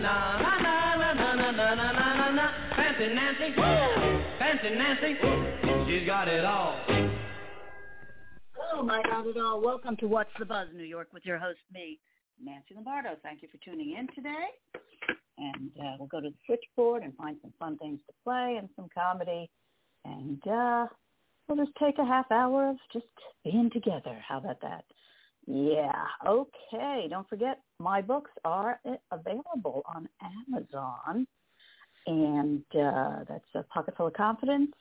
na na na na. Fancy Nancy, woo, Fancy Nancy, she's got it all. Hello, my God at all. Welcome to What's the Buzz, New York, with your host, me, Nancy Lombardo. Thank you for tuning in today, and we'll go to the switchboard and find some fun things to play and some comedy. And we'll just take a half hour of just being together. How about that? Yeah. Okay. Don't forget, my books are available on Amazon. And that's A Pocketful of Confidence,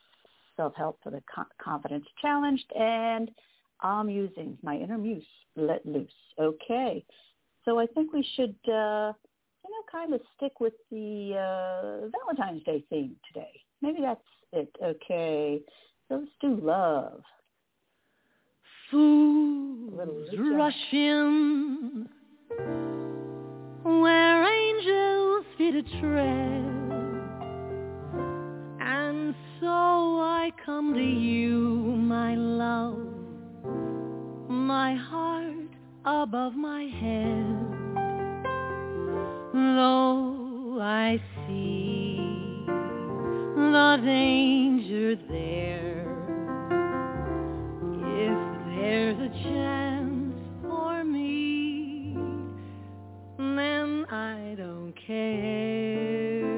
Self-Help for the Confidence Challenged, and I'm using my inner muse, Let Loose. Okay. So I think we should, kind of stick with the Valentine's Day theme today. Maybe that's it. Okay, so let's do love. Fools rush in where angels fear to tread, and so I come to you, my love, my heart above my head. Lo, I see the danger there. If there's a chance for me, then I don't care.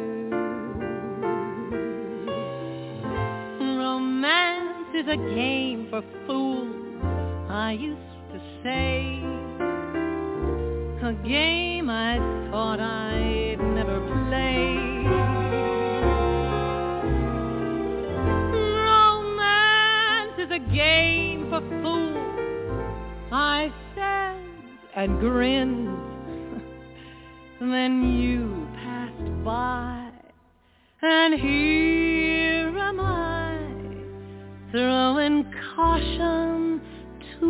Romance is a game for fools, I used to say, a game I thought I'd never play. A game for fools, I said and grinned. Then you passed by, and here am I, throwing caution to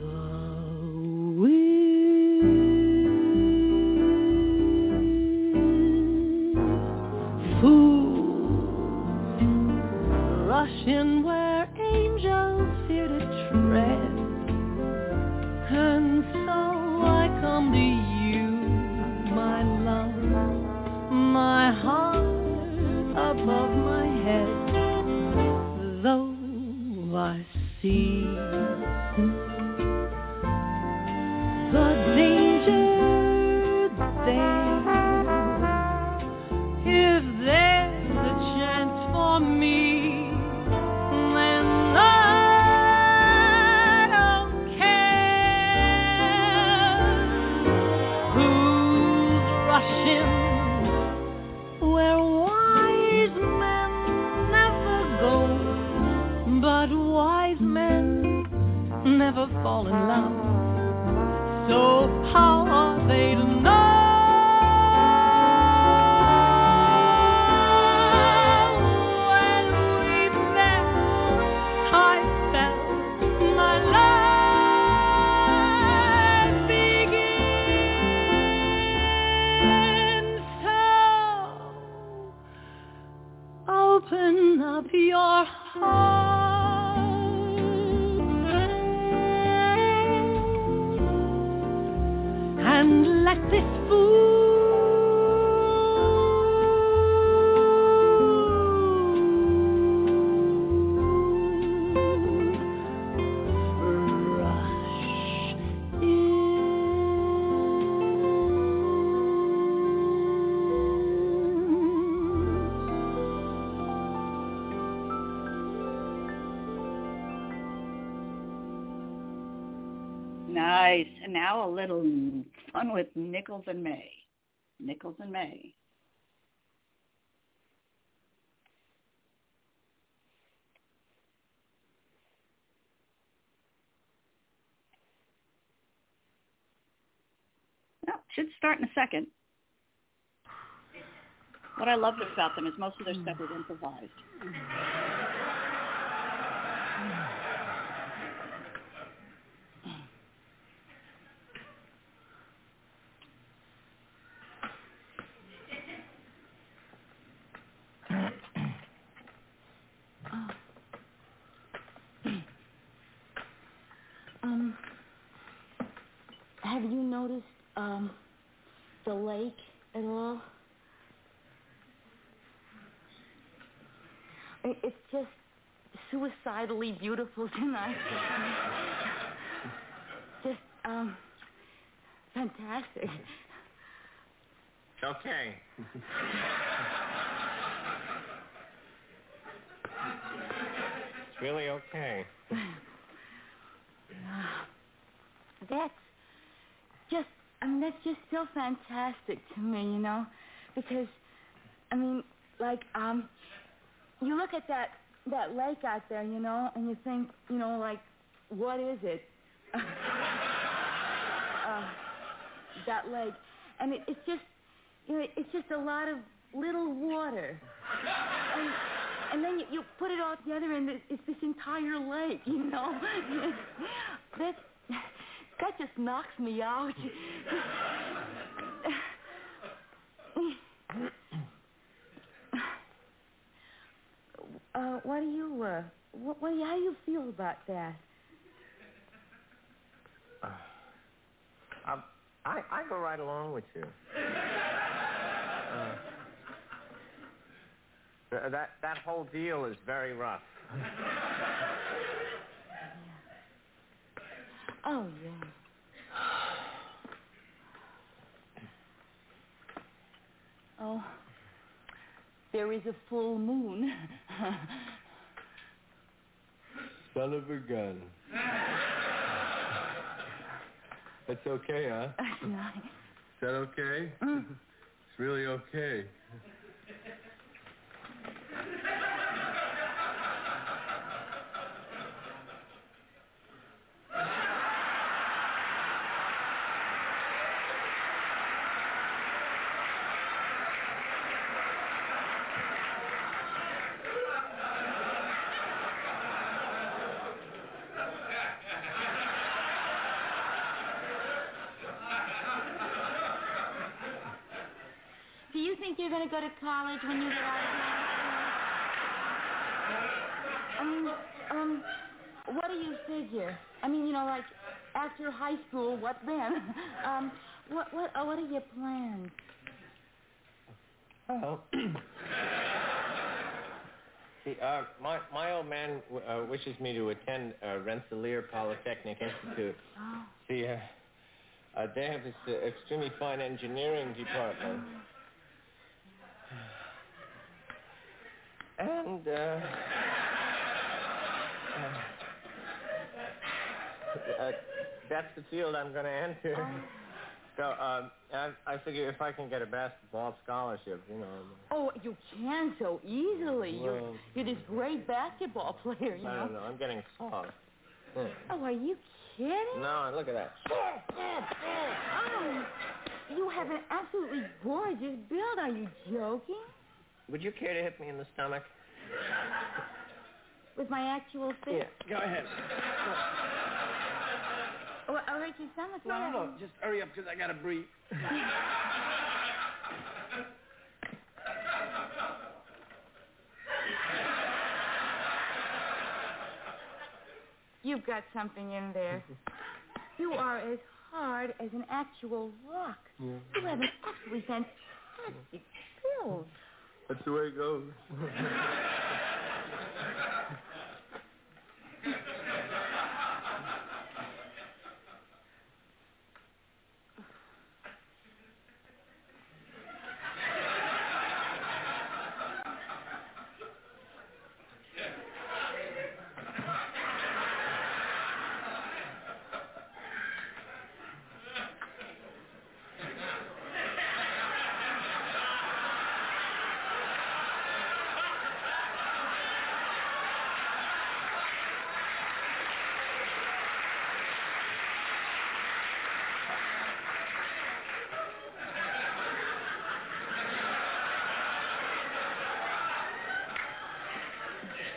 the wind. Fools rush in where my heart above my head, though I see the danger there. If there's a chance for me, then I don't care. Who's rushing where wise men never go, but wise men never fall in love, so how are they to know when we've met open up your heart and let this fool rush in. Nice. And now a little fun with Nichols and May. Nichols and May. Well, should start in a second. What I loved about them is most of their stuff was improvised. Have you noticed the lake at all? It's just suicidally beautiful tonight. Just fantastic. Okay. It's really okay. That's just so fantastic to me, you know, because, I mean, like, you look at that lake out there, you know, and you think, you know, like, what is it? That lake. And it's just, you know, it's just a lot of little water. And then you put it all together, and it's this entire lake, you know. That just knocks me out. What do you, how do you feel about that? I go right along with you. That whole deal is very rough. Oh, yeah. Oh, there is a full moon. Son of a gun. That's okay, huh? That's nice. Is that okay? It's really okay. You're going to go to college when you get out of high school? What do you figure? I mean, you know, like, after high school, what then? What are your plans? Oh. See, my old man wishes me to attend Rensselaer Polytechnic Institute. Oh. See, they have this extremely fine engineering department. Oh. And, that's the field I'm going to enter. Oh. So, I figure if I can get a basketball scholarship, you know. Oh, you can so easily. Well, you're this great basketball player, you know. I don't know. I'm getting soft. Oh, are you kidding? No, look at that. Oh, you have an absolutely gorgeous build. Are you joking? Would you care to hit me in the stomach? With my actual fist? Yeah, go ahead. Oh, I'll hurt your stomach. No, just hurry up, because I got to breathe. You've got something in there. You are as hard as an actual rock. Yeah. You have an absolutely fantastic skills. That's the way it goes.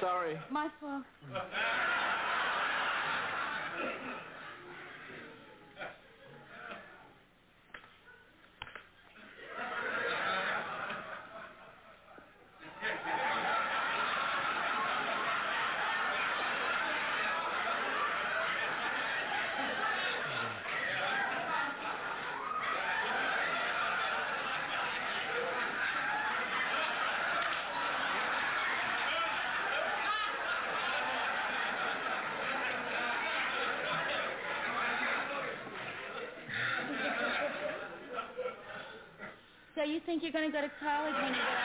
Sorry. My fault. So you think you're going to go to college when you get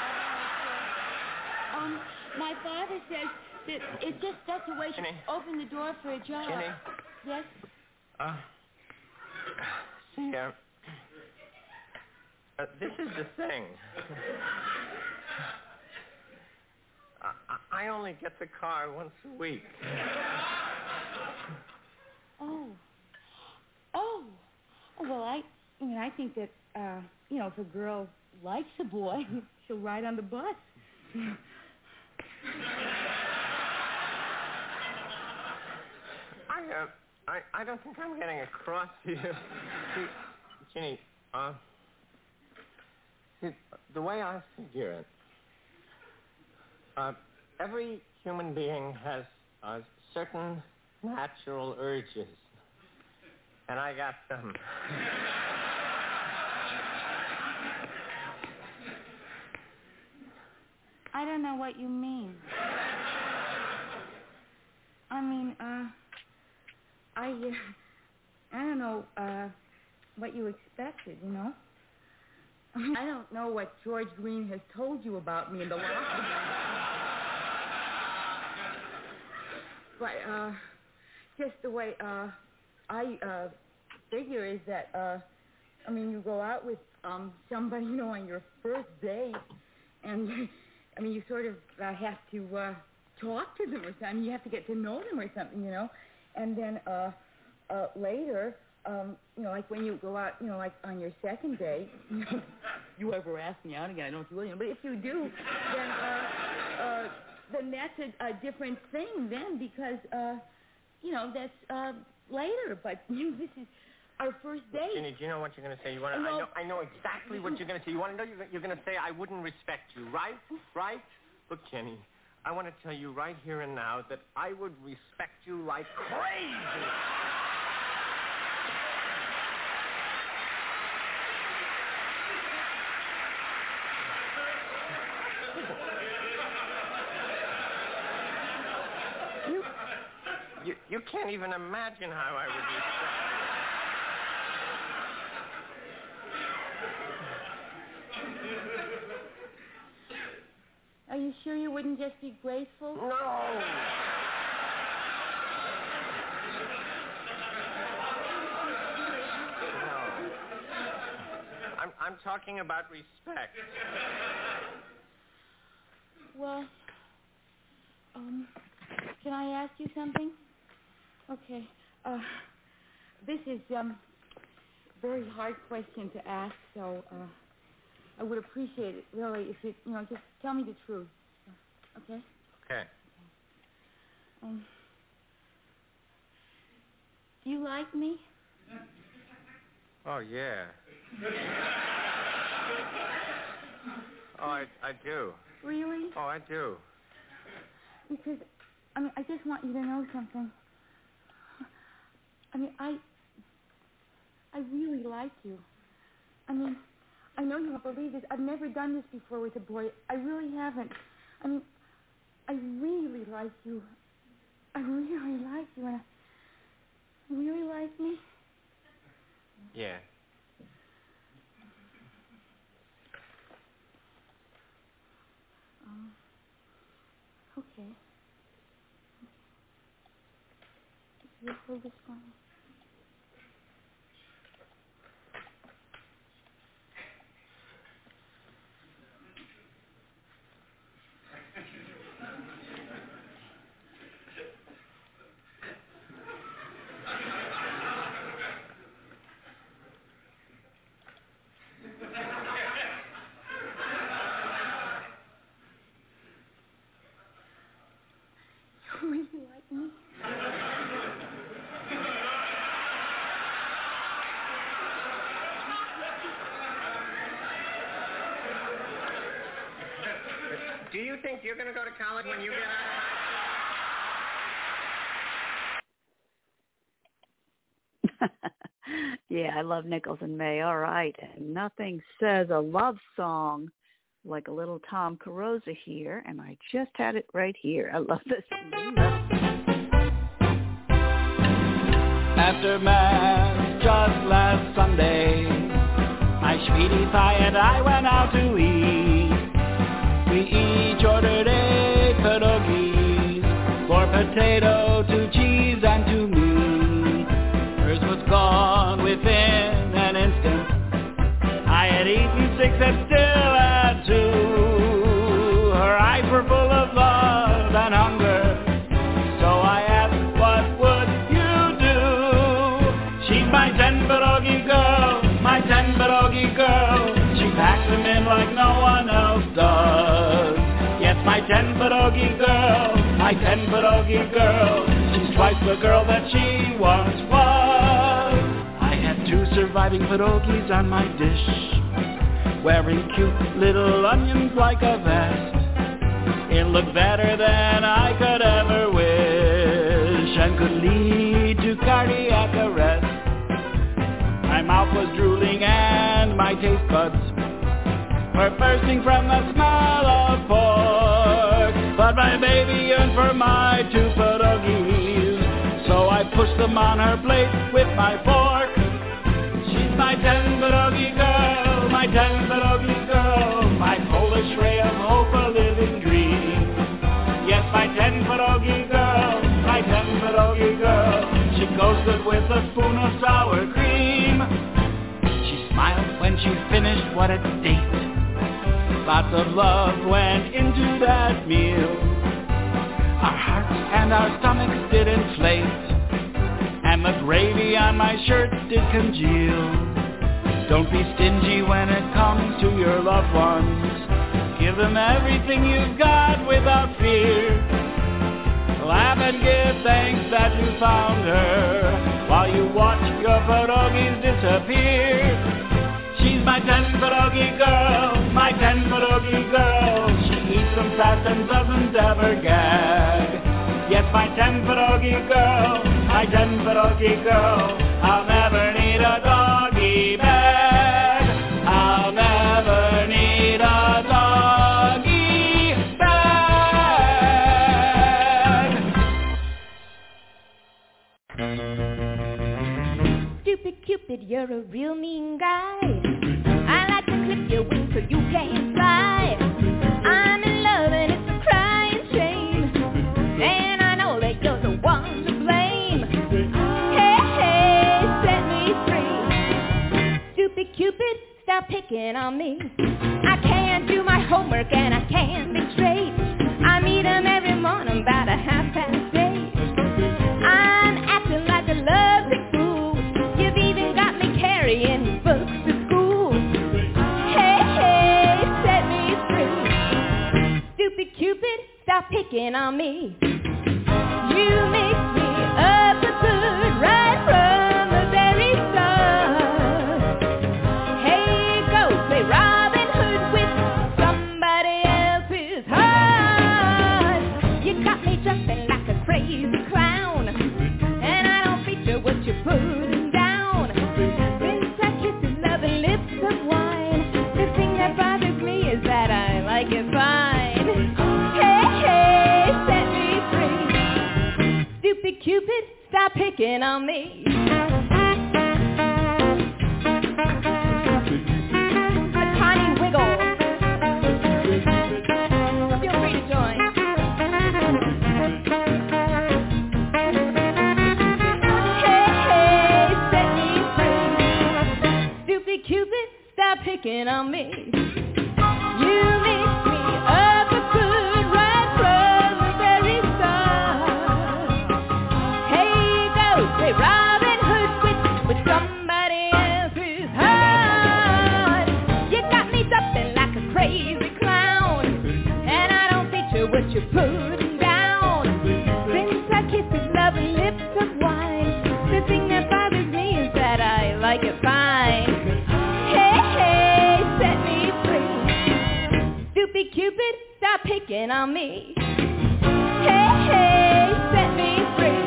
out? My father says that it's just that's a way to open the door for a job. Jenny? Yes? See, this is the thing. I only get the car once a week. Well, I think that... if a girl likes a boy, she'll ride on the bus. I don't think I'm getting across here. Ginny, the way I figure it, every human being has certain natural urges, and I got them. I don't know what you mean. I mean, I don't know, what you expected, you know? I don't know what George Green has told you about me in the last week. But, just the way, I figure is that, you go out with, somebody, on your first date, and... you sort of have to talk to them or something. You have to get to know them or something, And then later, like when you go out, like on your second date, you ever ask me out again, I don't, William. But if you do, then that's a different thing then because, that's later. But this is... our first date. Ginny, do you know what you're going to say? You want to? Well, I know exactly what you're going to say. You want to know you're going to say, I wouldn't respect you, right? Right? Look, Ginny, I want to tell you right here and now that I would respect you like crazy. You can't even imagine how I would respect you. Are you sure you wouldn't just be grateful? No! I'm talking about respect. Well, can I ask you something? Okay. This is a very hard question to ask, so I would appreciate it, really, if you, just tell me the truth. Okay? Okay. Do you like me? Oh, yeah. I do. Really? Oh, I do. Because, I just want you to know something. I mean, I really like you. I mean, I know you won't believe this. I've never done this before with a boy. I really haven't. I mean, I really like you. I really like you. And you really like me? Yeah. Okay. You hold this one. Do you think you're going to go to college when you get out of Yeah, I love Nichols and May. All right. Nothing says a love song like a little Tom Carozza here, and I just had it right here. I love this. After mass just last Sunday, my sweetie pie and I went out to eat. We each ordered 8 pierogies, 4 potato, 2 cheese, and 2 meat. Hers was gone within an instant. I had eaten 6 and still had 2. Her eyes were full of love and hunger, so I asked, what would you do? She's my 10 pierogi girl, my 10 pierogi girl. She packs them in like no one else does. My 10 pierogi girl, my 10 pierogi girl, she's twice the girl that she once was. I had 2 surviving pierogies on my dish, wearing cute little onions like a vest. It looked better than I could ever wish, and could lead to cardiac arrest. My mouth was drooling and my taste buds were bursting from the smell of pork. But my baby yearned for my 2 pierogies, so I pushed them on her plate with my fork. She's my 10 pierogi girl, my 10 pierogi girl, my Polish ray of hope, a living dream. Yes, my 10 pierogi girl, my 10 pierogi girl, she coasted with a spoon of sour cream. She smiled when she finished, what a date. Lots of love went into that meal. Our hearts and our stomachs did inflate, and the gravy on my shirt did congeal. Don't be stingy when it comes to your loved ones. Give them everything you've got without fear. Laugh and give thanks that you found her, while you watch your pierogies disappear. She's my 10 pierogi girl, my 10 pierogi girl. She eats them fast and doesn't ever gag. Yes, my 10 pierogi girl, my 10 pierogi girl. I'll never need a doggy bag. I'll never need a doggy bag. Stupid Cupid, you're a real mean guy. Clip your wings so you can't fly. I'm in love and it's a crying shame, and I know that you're the one to blame. Hey, hey, set me free. Stupid Cupid, stop picking on me. I can't do my homework and I can't think straight. I meet him every morning about 8:30. I'm acting like a lovely fool. You've even got me carrying books. Cupid, stop picking on me. You mix me up with food right from the very start. Hey, go play Robin Hood with somebody else's heart. You got me jumping like a crazy clown, and I don't feature what you put stop picking on me. A tiny wiggle. Feel free to join. Hey, hey, set me free. Stupid Cupid, stop picking on me. You lift me up a good right from the very start. Hey, go play Robin Hood with somebody else's heart. You got me dumping like a crazy clown, and I don't think you're what you're putting down. Since I kissed his loving lips of wine, the thing that bothers me is that I like it fine. Cupid, stop picking on me. Hey, hey, set me free.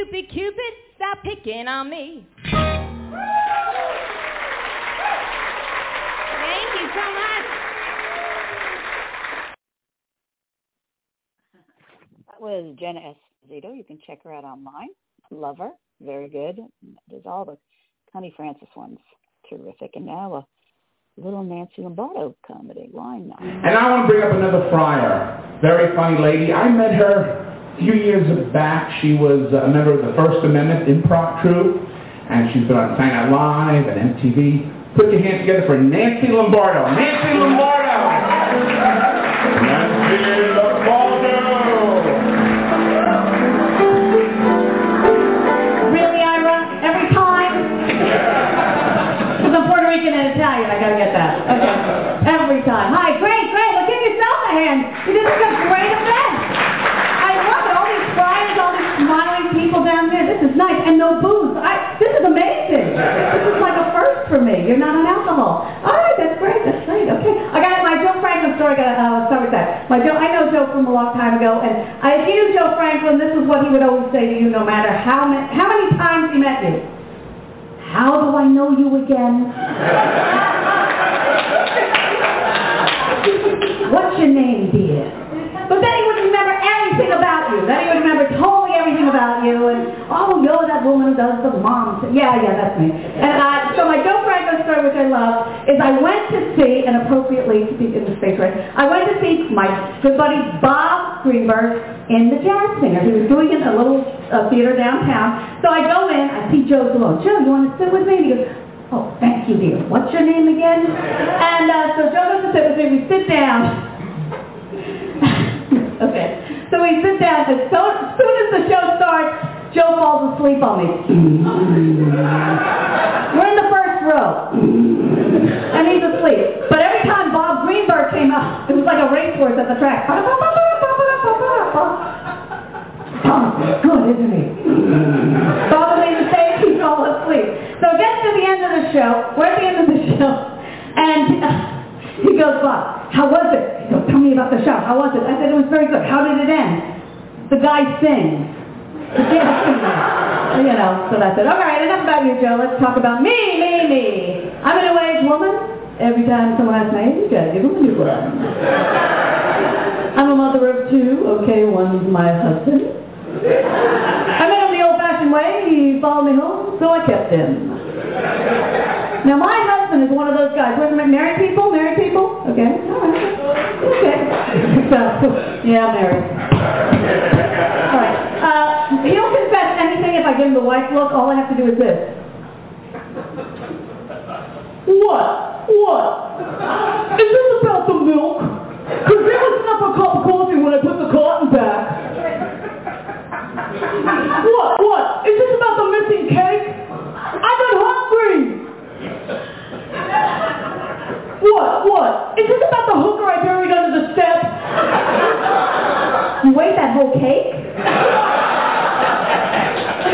Stupid Cupid, stop picking on me. Thank you so much. That was Jenna Esposito. You can check her out online. Love her. Very good. There's all the Connie Francis ones. Terrific. And now little Nancy Lombardo comedy. Why not? And I want to bring up another friar. Very funny lady. I met her a few years back. She was a member of the First Amendment improv troupe, and she's been on Saturday Night Live and MTV. Put your hands together for Nancy Lombardo. Nancy Lombardo! Nancy Lombardo! Really, Ira? Every time? Because I'm Puerto Rican and Italian. I gotta get that. Okay. Every time. Hi, great, great. Well, give yourself a hand. You did such a great event. I love it. All these flyers, all these smiling people down there. This is nice. And no booze. This is amazing. This is like a first for me. You're not on alcohol. All right, that's great. That's great. Okay. I got my Joe Franklin story. I'll start with that. I know Joe from a long time ago. And if you knew Joe Franklin, this is what he would always say to you no matter how many times he met you. How do I know you again? What's your name, dear? But then he would remember everything about you. Then he would remember totally everything about you. And, oh, you're that woman who does the mom. Yeah, that's me. And so my Joe Franklin story, which I love, is I went to see, and appropriately to be in the space, right? I went to see my good buddy Bob Greenberg in The Jazz Singer. He was doing it in a little theater downtown. So I go in, I see Joe alone. Joe, you want to sit with me? And he goes, oh, thank you, dear. What's your name again? And so Joe doesn't sit with me. We sit down. Okay. So we sit down, and so as soon as the show starts, Joe falls asleep on me. We're in the first row. And he's asleep. But every time Bob Greenberg came up, it was like a racehorse at the track. Good, isn't he? Bob made the same. He's all asleep. So it gets to the end of the show. We're at the end of the show. And he goes, Bob, how was it? He goes, tell me about the show. How was it? I said, it was very good. How did it end? The guy sings. The guy sings. You know, so that's it. All right, enough about you, Joe. Let's talk about me. I'm an new-age woman. Every time someone asks me, you gotta give them a new one. I'm a mother of two. Okay, one's my husband. I met him the old-fashioned way. He followed me home, so I kept him. Now, my husband is one of those guys. Wait a minute, married people? Okay, all right. Okay. Yeah, I'm married. All right. He'll confess anything if I give him the wife look. All I have to do is this. What? Is this about the milk? Because there was enough a cup of coffee when I put the carton back. What? Is this about the missing cake? I've been hungry! What? Is this about the hooker I buried under the step? You ate that whole cake?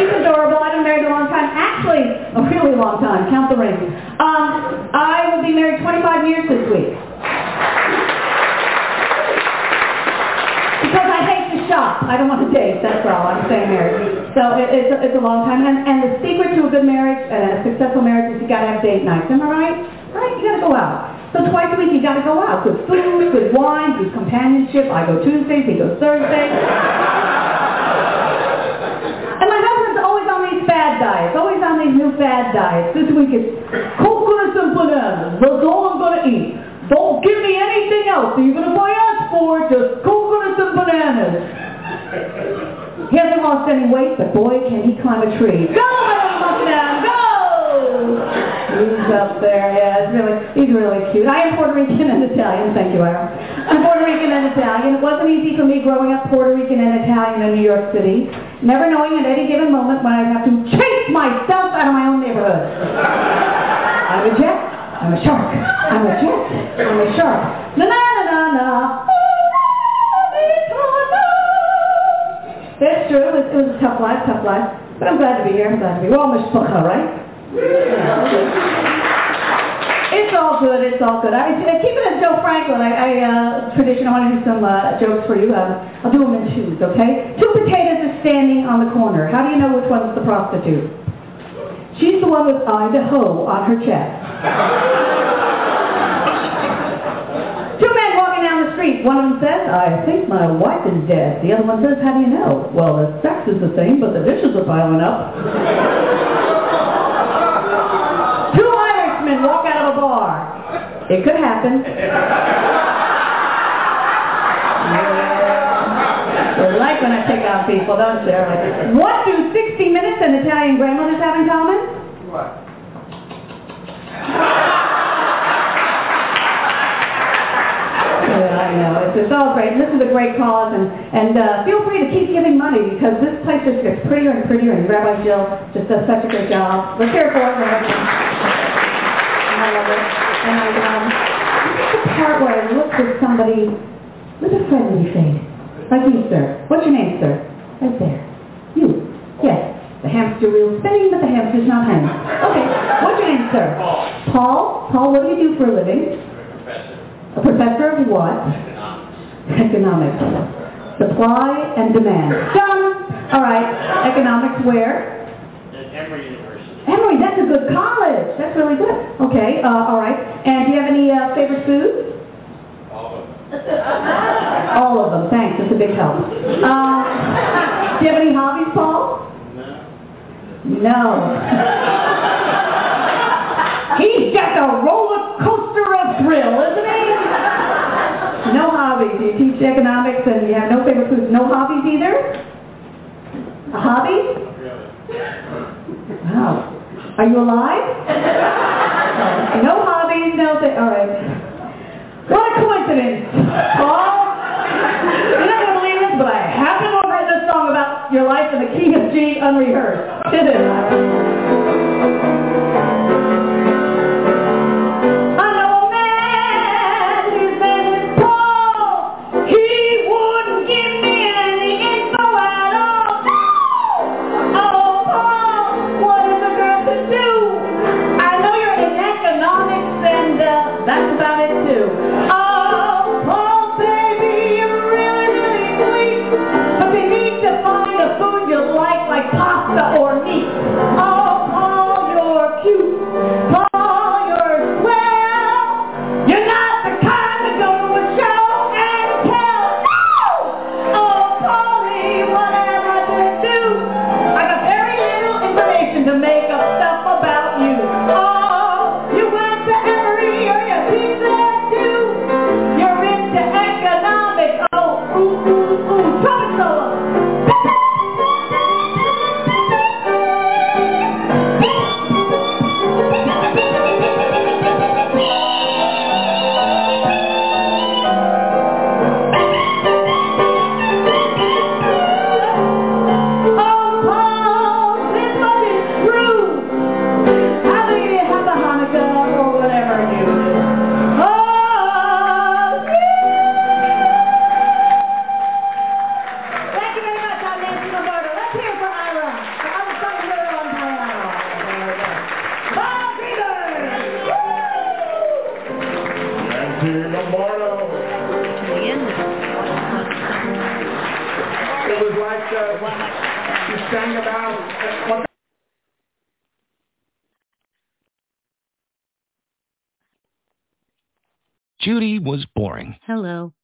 He's adorable. I've been married a long time. Actually, a really long time. Count the rings. I will be married 25 years this week. Because I hate to shop. I don't want to date. That's all. I'm staying married. So it's a long time. And the secret to a good marriage and a successful marriage is you got to have date nights. Am I right? Right? You got to go out. So twice a week you got to go out. Good food, good wine, good companionship. I go Tuesdays. He goes Thursdays. And my fad diet. This week it's coconuts and bananas. That's all I'm going to eat. Don't give me anything else that you're going to buy us for. Just coconuts and bananas. He hasn't lost any weight, but boy, can he climb a tree. Go, Bucknell, go! He's up there, yeah. He's really cute. I am Puerto Rican and Italian. Thank you, Aaron. I'm Puerto Rican and Italian. It wasn't easy for me growing up Puerto Rican and Italian in New York City, never knowing at any given moment when I'd have to chase myself out of my own neighborhood. I'm a jet. I'm a shark. I'm a jet. I'm a shark. Na-na-na-na-na. That's true. It was a tough life, tough life. But I'm glad to be here. I'm glad to be. We're all mishpacha, right? It's all good, it's all good. I keep it as Joe Franklin. Tradition, I want to do some jokes for you. I'll do them in twos, okay? Two potatoes are standing on the corner. How do you know which one's the prostitute? She's the one with Idaho on her chest. Two men walking down the street. One of them says, I think my wife is dead. The other one says, how do you know? Well, the sex is the same, but the dishes are piling up. Walk out of a bar. It could happen. Yeah. You like when I pick on people, don't you? What do 60 Minutes and Italian grandmothers have in common? What? Yeah, I know. It's all great. This is a great cause, and feel free to keep giving money because this place just gets prettier and prettier, and Rabbi Jill just does such a good job. Let's hear it for her. I love it. And this is the part where I looked at somebody with a friendly face. Like you, sir. What's your name, sir? Right there. You. Yes. The hamster wheel's spinning, but the hamster's not hanging. Okay. What's your name, sir? Paul. Paul? Paul, what do you do for a living? A professor. A professor of what? Economics. Supply and demand. Done. All right. Economics where? At Emory University. Emory, that's a good college. That's really good. Okay, all right. And do you have any favorite foods? All of them. All of them. Thanks. That's a big help. Do you have any hobbies, Paul? No. He's just a roller coaster of thrill, isn't he? No hobbies. You teach economics and you have no favorite foods. No hobbies either? A hobby? Wow. Are you alive? No hobbies, no thing. All right. What a coincidence, Paul. You're not going to believe this, but I haven't written a song about your life in the key of G unrehearsed. Did it? I know a man whose name is Paul. He wouldn't give me any info at all. No! Oh, Paul, what is a girl to do? I know you're in economics and that's about it too. Oh, Paul, baby, you're really, really sweet. But you need to find a food you like pasta or meat. Oh, Paul, you're cute. Paul, you're swell. You're not the kind to go to a show and tell. No! Oh, Paulie, what am I going to do? I got very little information to make up stuff about you. Oh, you went to Emory or you teach that too. You're into economics. Oh, ooh, ooh, ooh. Trumpet solo. Oh, Paul, this much is true. I think you have the Hanukkah or whatever you do. Oh, yeah. Thank you very much. I'm Nancy Lombardo. Let's hear it for Ira. The other song is later on Ira. There we go. Bob Greenberg. Nancy Lombardo. It was like she sang about what Judy was boring. Hello.